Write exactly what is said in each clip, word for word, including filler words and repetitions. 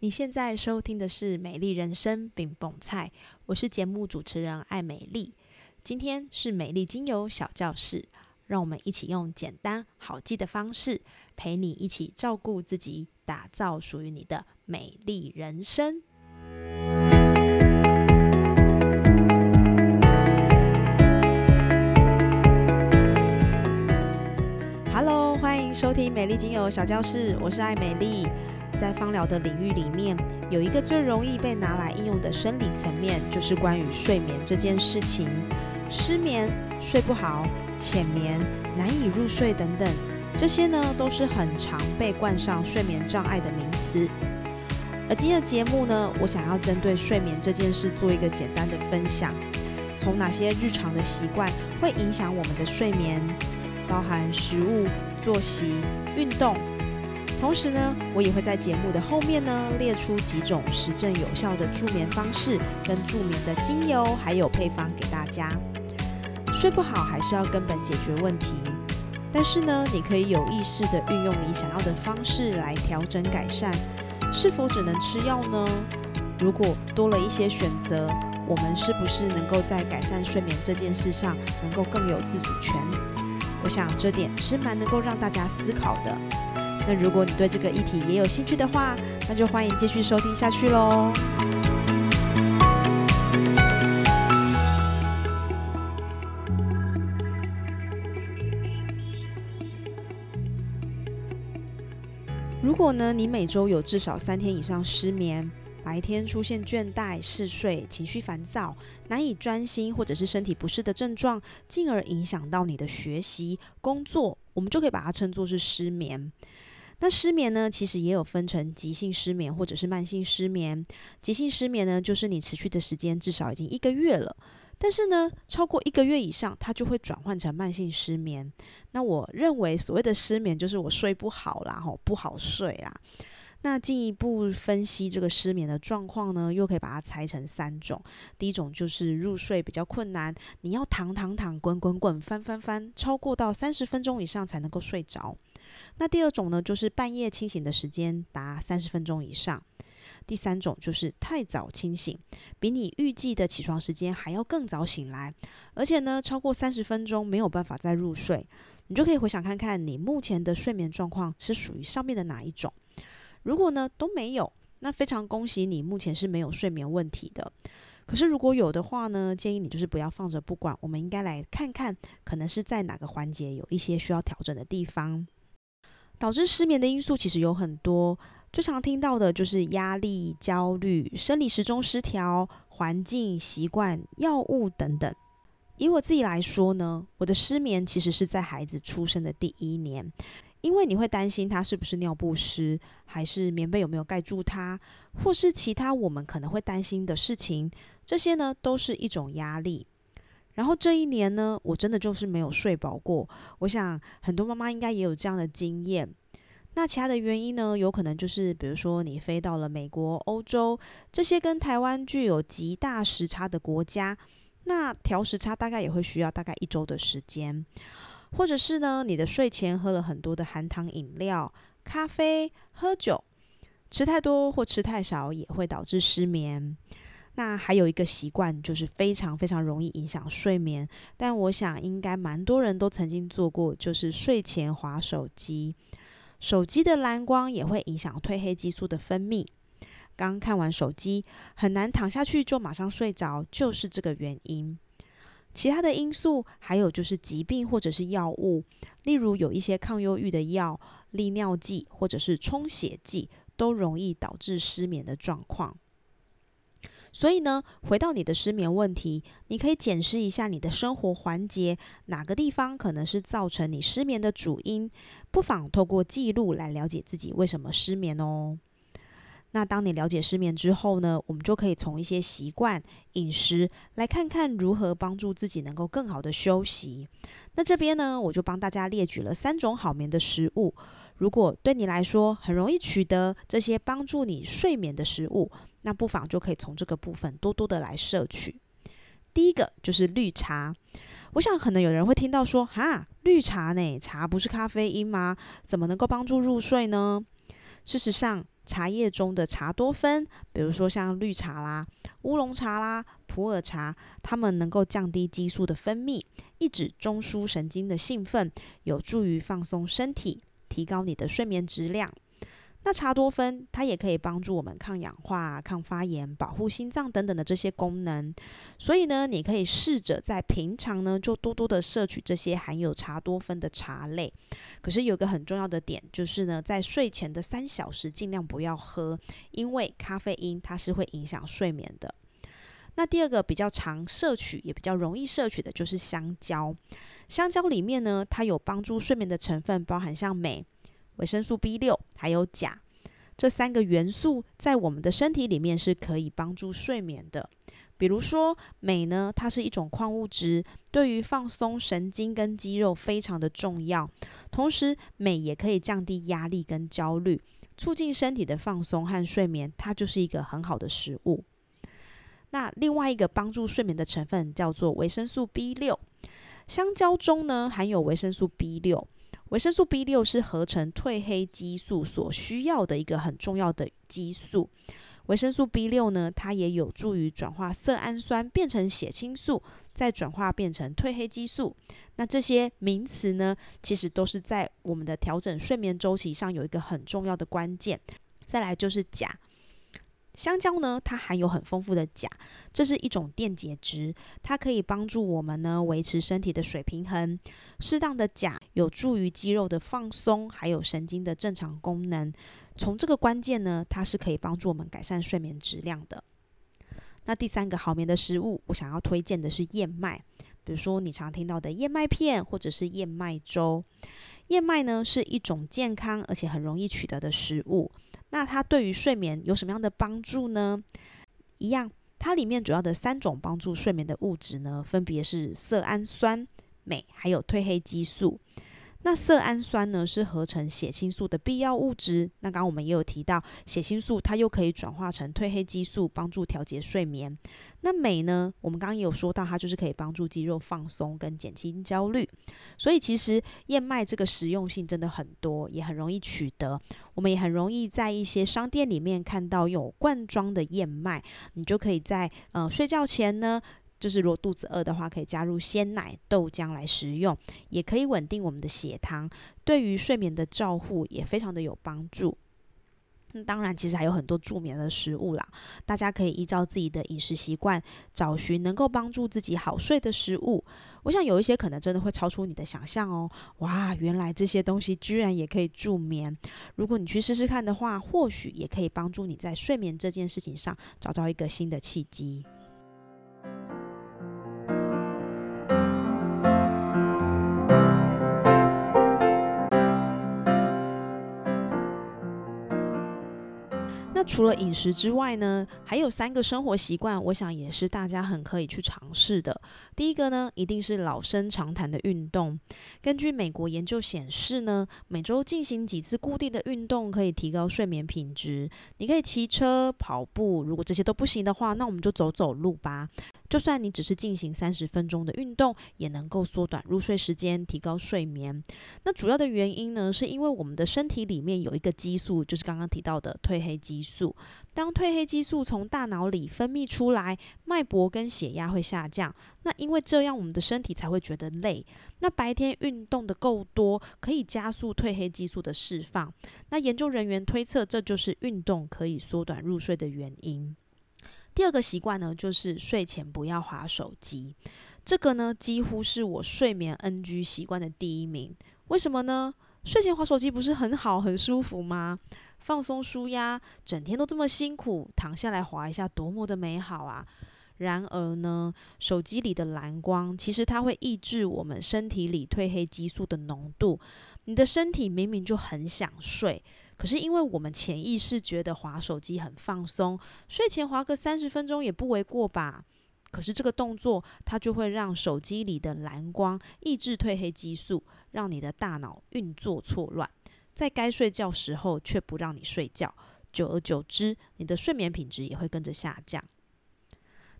你现在收听的是美丽人生并蹦菜，我是节目主持人艾美丽。今天是美丽精油小教室，让我们一起用简单好记的方式，陪你一起照顾自己，打造属于你的美丽人生。Hello， 欢迎收听美丽精油小教室，我是艾美丽。在芳疗的领域里面，有一个最容易被拿来应用的生理层面，就是关于睡眠这件事情。失眠、睡不好、浅眠、难以入睡等等，这些呢都是很常被冠上睡眠障碍的名词。而今天的节目呢，我想要针对睡眠这件事做一个简单的分享，从哪些日常的习惯会影响我们的睡眠，包含食物、作息、运动。同时呢，我也会在节目的后面呢，列出几种实证有效的助眠方式跟助眠的精油还有配方给大家。睡不好还是要根本解决问题，但是呢，你可以有意识的运用你想要的方式来调整改善。是否只能吃药呢？如果多了一些选择，我们是不是能够在改善睡眠这件事上能够更有自主权？我想这点是蛮能够让大家思考的。那如果你对这个议题也有兴趣的话，那就欢迎继续收听下去咯。如果呢，你每周有至少三天以上失眠，白天出现倦怠、嗜睡、情绪烦躁、难以专心，或者是身体不适的症状，进而影响到你的学习、工作，我们就可以把它称作是失眠。那失眠呢，其实也有分成急性失眠或者是慢性失眠。急性失眠呢，就是你持续的时间至少已经一个月了，但是呢，超过一个月以上，它就会转换成慢性失眠。那我认为所谓的失眠，就是我睡不好啦，吼，不好睡啦。那进一步分析这个失眠的状况呢，又可以把它拆成三种。第一种就是入睡比较困难，你要躺躺躺、滚滚滚、翻翻翻，超过到三十分钟以上才能够睡着。那第二种呢，就是半夜清醒的时间达三十分钟以上。第三种就是太早清醒，比你预计的起床时间还要更早醒来，而且呢，超过三十分钟没有办法再入睡。你就可以回想看看，你目前的睡眠状况是属于上面的哪一种。如果呢都没有，那非常恭喜你，目前是没有睡眠问题的。可是如果有的话呢，建议你就是不要放着不管，我们应该来看看，可能是在哪个环节有一些需要调整的地方。导致失眠的因素其实有很多，最常听到的就是压力、焦虑、生理时钟失调、环境、习惯、药物等等。以我自己来说呢，我的失眠其实是在孩子出生的第一年。因为你会担心他是不是尿不湿，还是棉被有没有盖住他，或是其他我们可能会担心的事情，这些呢都是一种压力。然后这一年呢，我真的就是没有睡饱过。我想很多妈妈应该也有这样的经验。那其他的原因呢，有可能就是比如说你飞到了美国、欧洲这些跟台湾具有极大时差的国家，那调时差大概也会需要大概一周的时间。或者是呢，你的睡前喝了很多的含糖饮料、咖啡、喝酒，吃太多或吃太少也会导致失眠。那还有一个习惯就是非常非常容易影响睡眠，但我想应该蛮多人都曾经做过，就是睡前滑手机。手机的蓝光也会影响褪黑激素的分泌。刚看完手机，很难躺下去就马上睡着，就是这个原因。其他的因素还有就是疾病或者是药物，例如有一些抗忧郁的药、利尿剂或者是充血剂，都容易导致失眠的状况。所以呢，回到你的失眠问题，你可以检视一下你的生活环节，哪个地方可能是造成你失眠的主因，不妨透过记录来了解自己为什么失眠哦。那当你了解失眠之后呢，我们就可以从一些习惯、饮食来看看如何帮助自己能够更好的休息。那这边呢，我就帮大家列举了三种好眠的食物。如果对你来说很容易取得这些帮助你睡眠的食物，那不妨就可以从这个部分多多的来摄取。第一个就是绿茶。我想可能有人会听到说，哈，绿茶呢？茶不是咖啡因吗？怎么能够帮助入睡呢？事实上，茶叶中的茶多酚，比如说像绿茶啦、乌龙茶啦、普洱茶，它们能够降低激素的分泌，抑制中枢神经的兴奋，有助于放松身体，提高你的睡眠质量。那茶多酚它也可以帮助我们抗氧化、抗发炎、保护心脏等等的这些功能，所以呢，你可以试着在平常呢就多多的摄取这些含有茶多酚的茶类。可是有个很重要的点，就是呢，在睡前的三小时尽量不要喝，因为咖啡因它是会影响睡眠的。那第二个比较常摄取也比较容易摄取的就是香蕉。香蕉里面呢，它有帮助睡眠的成分，包含像镁、维生素 B 六 还有钾，这三个元素在我们的身体里面是可以帮助睡眠的。比如说镁呢，它是一种矿物质，对于放松神经跟肌肉非常的重要，同时镁也可以降低压力跟焦虑，促进身体的放松和睡眠，它就是一个很好的食物。那另外一个帮助睡眠的成分叫做维生素 B 六， 香蕉中呢含有维生素 B 六，维生素 B 六 是合成褪黑激素所需要的一个很重要的激素。维生素 B 六 呢，它也有助于转化色氨酸变成血清素，再转化变成褪黑激素。那这些名词呢，其实都是在我们的调整睡眠周期上有一个很重要的关键。再来就是钾。香蕉呢，它含有很丰富的钾，这是一种电解质，它可以帮助我们呢维持身体的水平衡。适当的钾有助于肌肉的放松，还有神经的正常功能。从这个关键呢，它是可以帮助我们改善睡眠质量的。那第三个好眠的食物，我想要推荐的是燕麦，比如说你常听到的燕麦片或者是燕麦粥。燕麦呢是一种健康而且很容易取得的食物。那它对于睡眠有什么样的帮助呢？一样，它里面主要的三种帮助睡眠的物质呢，分别是色氨酸、镁还有褪黑激素。那色氨酸呢是合成血清素的必要物质，那刚刚我们也有提到，血清素它又可以转化成褪黑激素，帮助调节睡眠。那镁呢，我们刚刚也有说到，它就是可以帮助肌肉放松跟减轻焦虑。所以其实燕麦这个实用性真的很多，也很容易取得，我们也很容易在一些商店里面看到有罐装的燕麦，你就可以在呃睡觉前呢，就是如果肚子饿的话，可以加入鲜奶、豆浆来食用，也可以稳定我们的血糖，对于睡眠的照护也非常的有帮助。嗯、当然其实还有很多助眠的食物啦，大家可以依照自己的饮食习惯找寻能够帮助自己好睡的食物。我想有一些可能真的会超出你的想象哦，哇，原来这些东西居然也可以助眠，如果你去试试看的话，或许也可以帮助你在睡眠这件事情上找到一个新的契机。除了饮食之外呢，还有三个生活习惯，我想也是大家很可以去尝试的。第一个呢，一定是老生常谈的运动。根据美国研究显示呢，每周进行几次固定的运动可以提高睡眠品质。你可以骑车、跑步，如果这些都不行的话，那我们就走走路吧。就算你只是进行三十分钟的运动，也能够缩短入睡时间，提高睡眠。那主要的原因呢，是因为我们的身体里面有一个激素，就是刚刚提到的褪黑激素。当褪黑激素从大脑里分泌出来，脉搏跟血压会下降。那因为这样，我们的身体才会觉得累。那白天运动的够多，可以加速褪黑激素的释放。那研究人员推测，这就是运动可以缩短入睡的原因。第二个习惯呢，就是睡前不要滑手机。这个呢，几乎是我睡眠 N G 习惯的第一名。为什么呢？睡前滑手机不是很好、很舒服吗？放松舒压，整天都这么辛苦，躺下来滑一下，多么的美好啊！然而呢，手机里的蓝光其实它会抑制我们身体里褪黑激素的浓度。你的身体明明就很想睡，可是因为我们潜意识觉得滑手机很放松，睡前滑个三十分钟也不为过吧。可是这个动作它就会让手机里的蓝光抑制褪黑激素，让你的大脑运作错乱，在该睡觉时候却不让你睡觉，久而久之，你的睡眠品质也会跟着下降。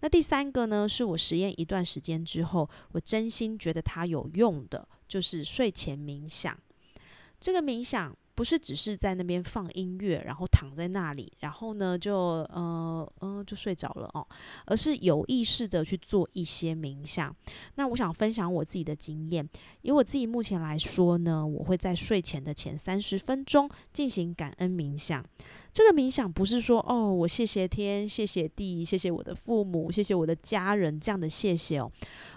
那第三个呢，是我实验一段时间之后，我真心觉得它有用的，就是睡前冥想。这个冥想不是只是在那边放音乐然后躺在那里然后呢就呃呃就睡着了哦，而是有意识的去做一些冥想。那我想分享我自己的经验，以我自己目前来说呢，我会在睡前的前三十分钟进行感恩冥想。这个冥想不是说哦我谢谢天谢谢地谢谢我的父母谢谢我的家人这样的谢谢哦，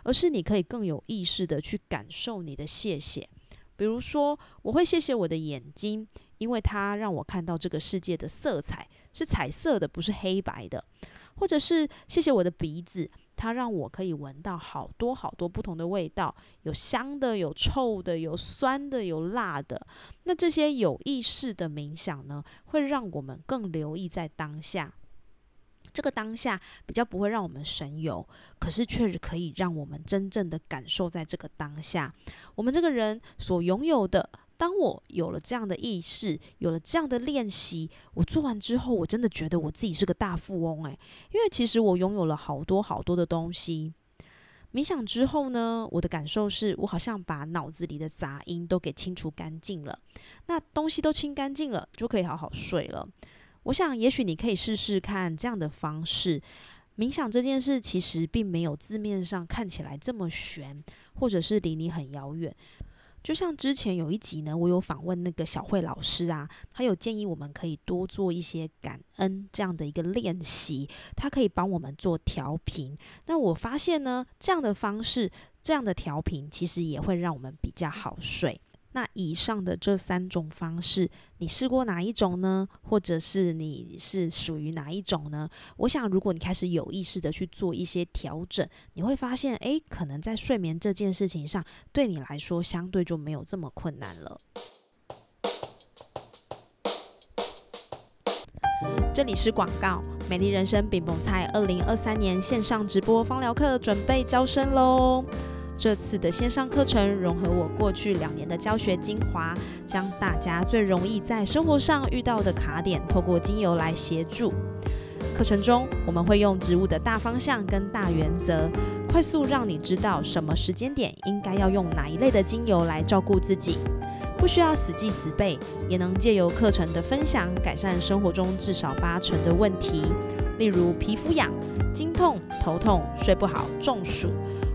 而是你可以更有意识的去感受你的谢谢。比如说我会谢谢我的眼睛，因为它让我看到这个世界的色彩是彩色的不是黑白的，或者是谢谢我的鼻子，它让我可以闻到好多好多不同的味道，有香的有臭的有酸的有辣的。那这些有意识的冥想呢，会让我们更留意在当下，这个当下比较不会让我们神游，可是却可以让我们真正的感受在这个当下我们这个人所拥有的。当我有了这样的意识，有了这样的练习，我做完之后我真的觉得我自己是个大富翁诶，因为其实我拥有了好多好多的东西。冥想之后呢，我的感受是我好像把脑子里的杂音都给清除干净了，那东西都清干净了，就可以好好睡了。我想也许你可以试试看这样的方式。冥想这件事其实并没有字面上看起来这么玄，或者是离你很遥远。就像之前有一集呢，我有访问那个小慧老师啊，他有建议我们可以多做一些感恩这样的一个练习，他可以帮我们做调频。那我发现呢，这样的方式这样的调频其实也会让我们比较好睡。那以上的这三种方式，你试过哪一种呢？或者是你是属于哪一种呢？我想如果你开始有意识的去做一些调整，你会发现诶，可能在睡眠这件事情上对你来说相对就没有这么困难了。这里是广告，美丽人生饼繃菜二零二三年线上直播芳疗课准备招生咯。这次的线上课程融合我过去两年的教学精华，将大家最容易在生活上遇到的卡点透过精油来协助。课程中我们会用植物的大方向跟大原则，快速让你知道什么时间点应该要用哪一类的精油来照顾自己，不需要死记死背，也能借由课程的分享改善生活中至少八成的问题，例如皮肤痒、经痛、头痛、睡不好、中暑，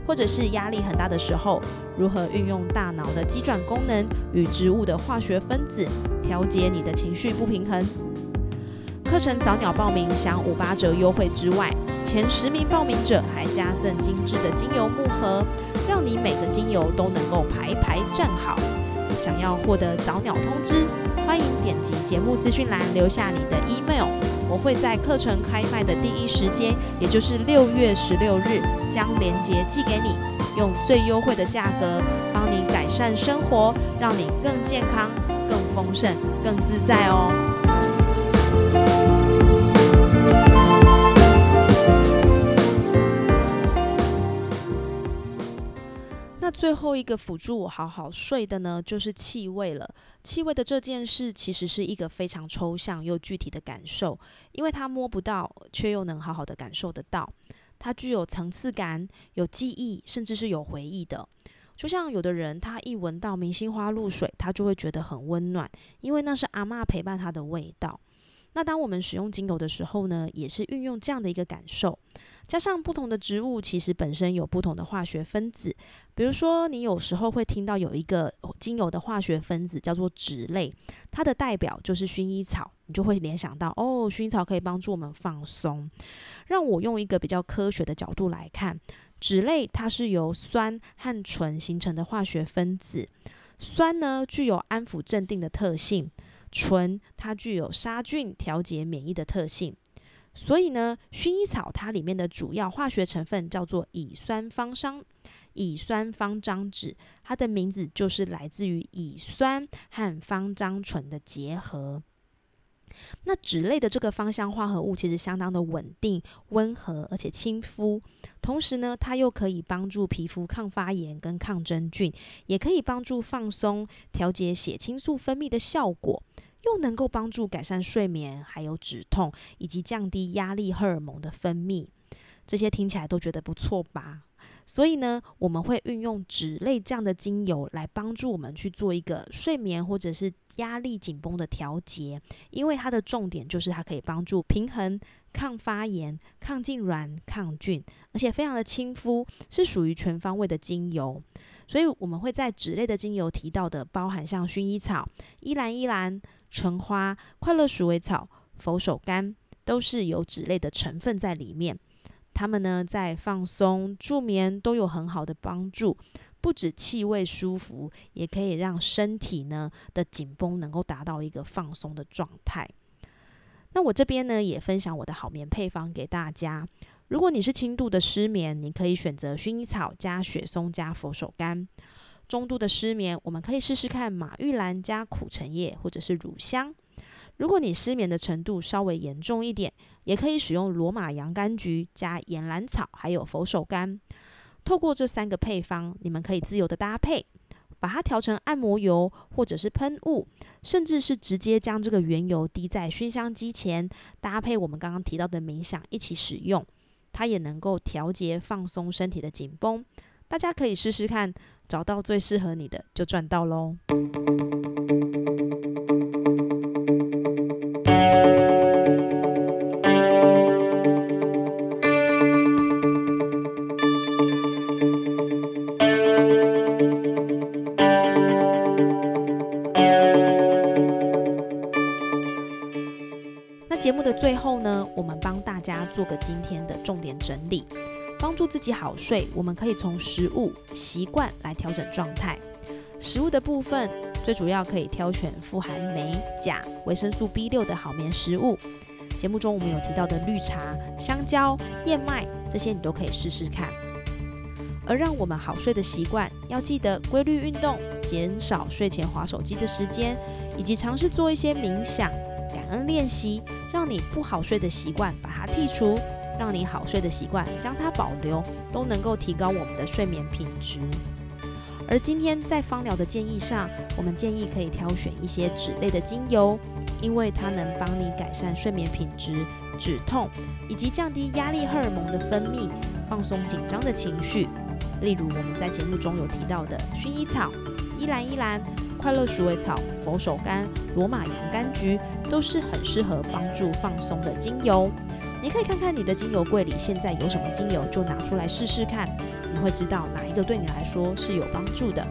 或者是压力很大的时候，如何运用大脑的机转功能与植物的化学分子调节你的情绪不平衡。课程早鸟报名享五八折优惠之外，前十名报名者还加赠精致的精油木盒，让你每个精油都能够排排站好。想要获得早鸟通知，欢迎点击节目资讯栏留下你的 email。我会在课程开卖的第一时间，也就是六月十六日，将链接寄给你，用最优惠的价格帮你改善生活，让你更健康、更丰盛、更自在哦。那最后一个辅助我好好睡的呢，就是气味了。气味的这件事其实是一个非常抽象又具体的感受，因为它摸不到，却又能好好的感受得到。它具有层次感，有记忆，甚至是有回忆的。就像有的人，他一闻到明星花露水，他就会觉得很温暖，因为那是阿嬷陪伴他的味道。那当我们使用精油的时候呢，也是运用这样的一个感受，加上不同的植物其实本身有不同的化学分子。比如说你有时候会听到有一个精油的化学分子叫做酯类，它的代表就是薰衣草，你就会联想到哦，薰衣草可以帮助我们放松。让我用一个比较科学的角度来看，酯类它是由酸和醇形成的化学分子，酸呢具有安抚镇定的特性，醇它具有杀菌调节免疫的特性。所以呢，薰衣草它里面的主要化学成分叫做乙酸芳香乙酸芳樟酯，它的名字就是来自于乙酸和芳樟醇的结合。那酯类的这个芳香化合物其实相当的稳定、温和，而且亲肤。同时呢，它又可以帮助皮肤抗发炎跟抗真菌，也可以帮助放松、调节血清素分泌的效果，又能够帮助改善睡眠，还有止痛，以及降低压力荷尔蒙的分泌。这些听起来都觉得不错吧？所以呢，我们会运用脂类这样的精油来帮助我们去做一个睡眠或者是压力紧绷的调节，因为它的重点就是它可以帮助平衡、抗发炎、抗痉挛、抗菌，而且非常的亲肤，是属于全方位的精油。所以我们会在脂类的精油提到的，包含像薰衣草、依兰依兰、橙花、快乐鼠尾草、佛手柑，都是有脂类的成分在里面。它们呢，在放松、助眠都有很好的帮助，不止气味舒服，也可以让身体呢的紧绷能够达到一个放松的状态。那我这边呢，也分享我的好眠配方给大家。如果你是轻度的失眠，你可以选择薰衣草加雪松加佛手柑；中度的失眠，我们可以试试看马玉兰加苦橙叶或者是乳香。如果你失眠的程度稍微严重一点，也可以使用罗马洋甘菊加岩兰草还有佛手柑。透过这三个配方，你们可以自由的搭配，把它调成按摩油或者是喷雾，甚至是直接将这个原油滴在熏香机前，搭配我们刚刚提到的冥想一起使用，它也能够调节放松身体的紧绷。大家可以试试看，找到最适合你的就赚到咯。节目的最后呢，我们帮大家做个今天的重点整理。帮助自己好睡，我们可以从食物习惯来调整状态。食物的部分，最主要可以挑选富含镁、钾、维生素 B 六 的好眠食物。节目中我们有提到的绿茶、香蕉、燕麦，这些你都可以试试看。而让我们好睡的习惯，要记得规律运动，减少睡前滑手机的时间，以及尝试做一些冥想、感恩练习，让你不好睡的习惯把它剔除，让你好睡的习惯将它保留，都能够提高我们的睡眠品质。而今天在芳疗的建议上，我们建议可以挑选一些脂类的精油，因为它能帮你改善睡眠品质、止痛，以及降低压力荷尔蒙的分泌，放松紧张的情绪。例如我们在节目中有提到的薰衣草、依兰依兰、快乐鼠尾草、佛手柑、罗马洋甘菊，都是很适合帮助放松的精油。你可以看看你的精油柜里现在有什么精油，就拿出来试试看，你会知道哪一个对你来说是有帮助的。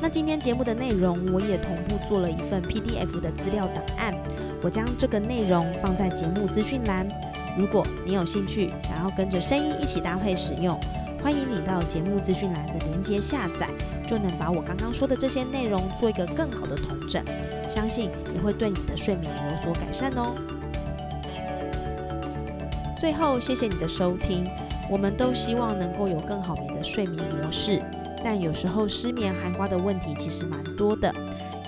那今天节目的内容，我也同步做了一份 P D F 的资料档案，我将这个内容放在节目资讯栏。如果你有兴趣，想要跟着声音一起搭配使用，欢迎你到节目资讯栏的连接下载，就能把我刚刚说的这些内容做一个更好的统整，相信也会对你的睡眠有所改善哦。最后，谢谢你的收听，我们都希望能够有更好眠的睡眠模式，但有时候失眠含瓜的问题其实蛮多的，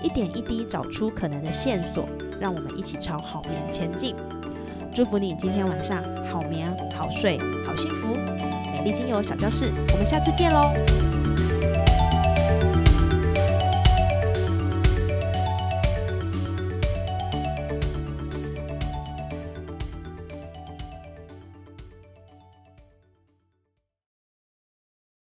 一点一滴找出可能的线索，让我们一起朝好眠前进。祝福你今天晚上好眠、好睡、好幸福。美丽精油小教室，我们下次见喽。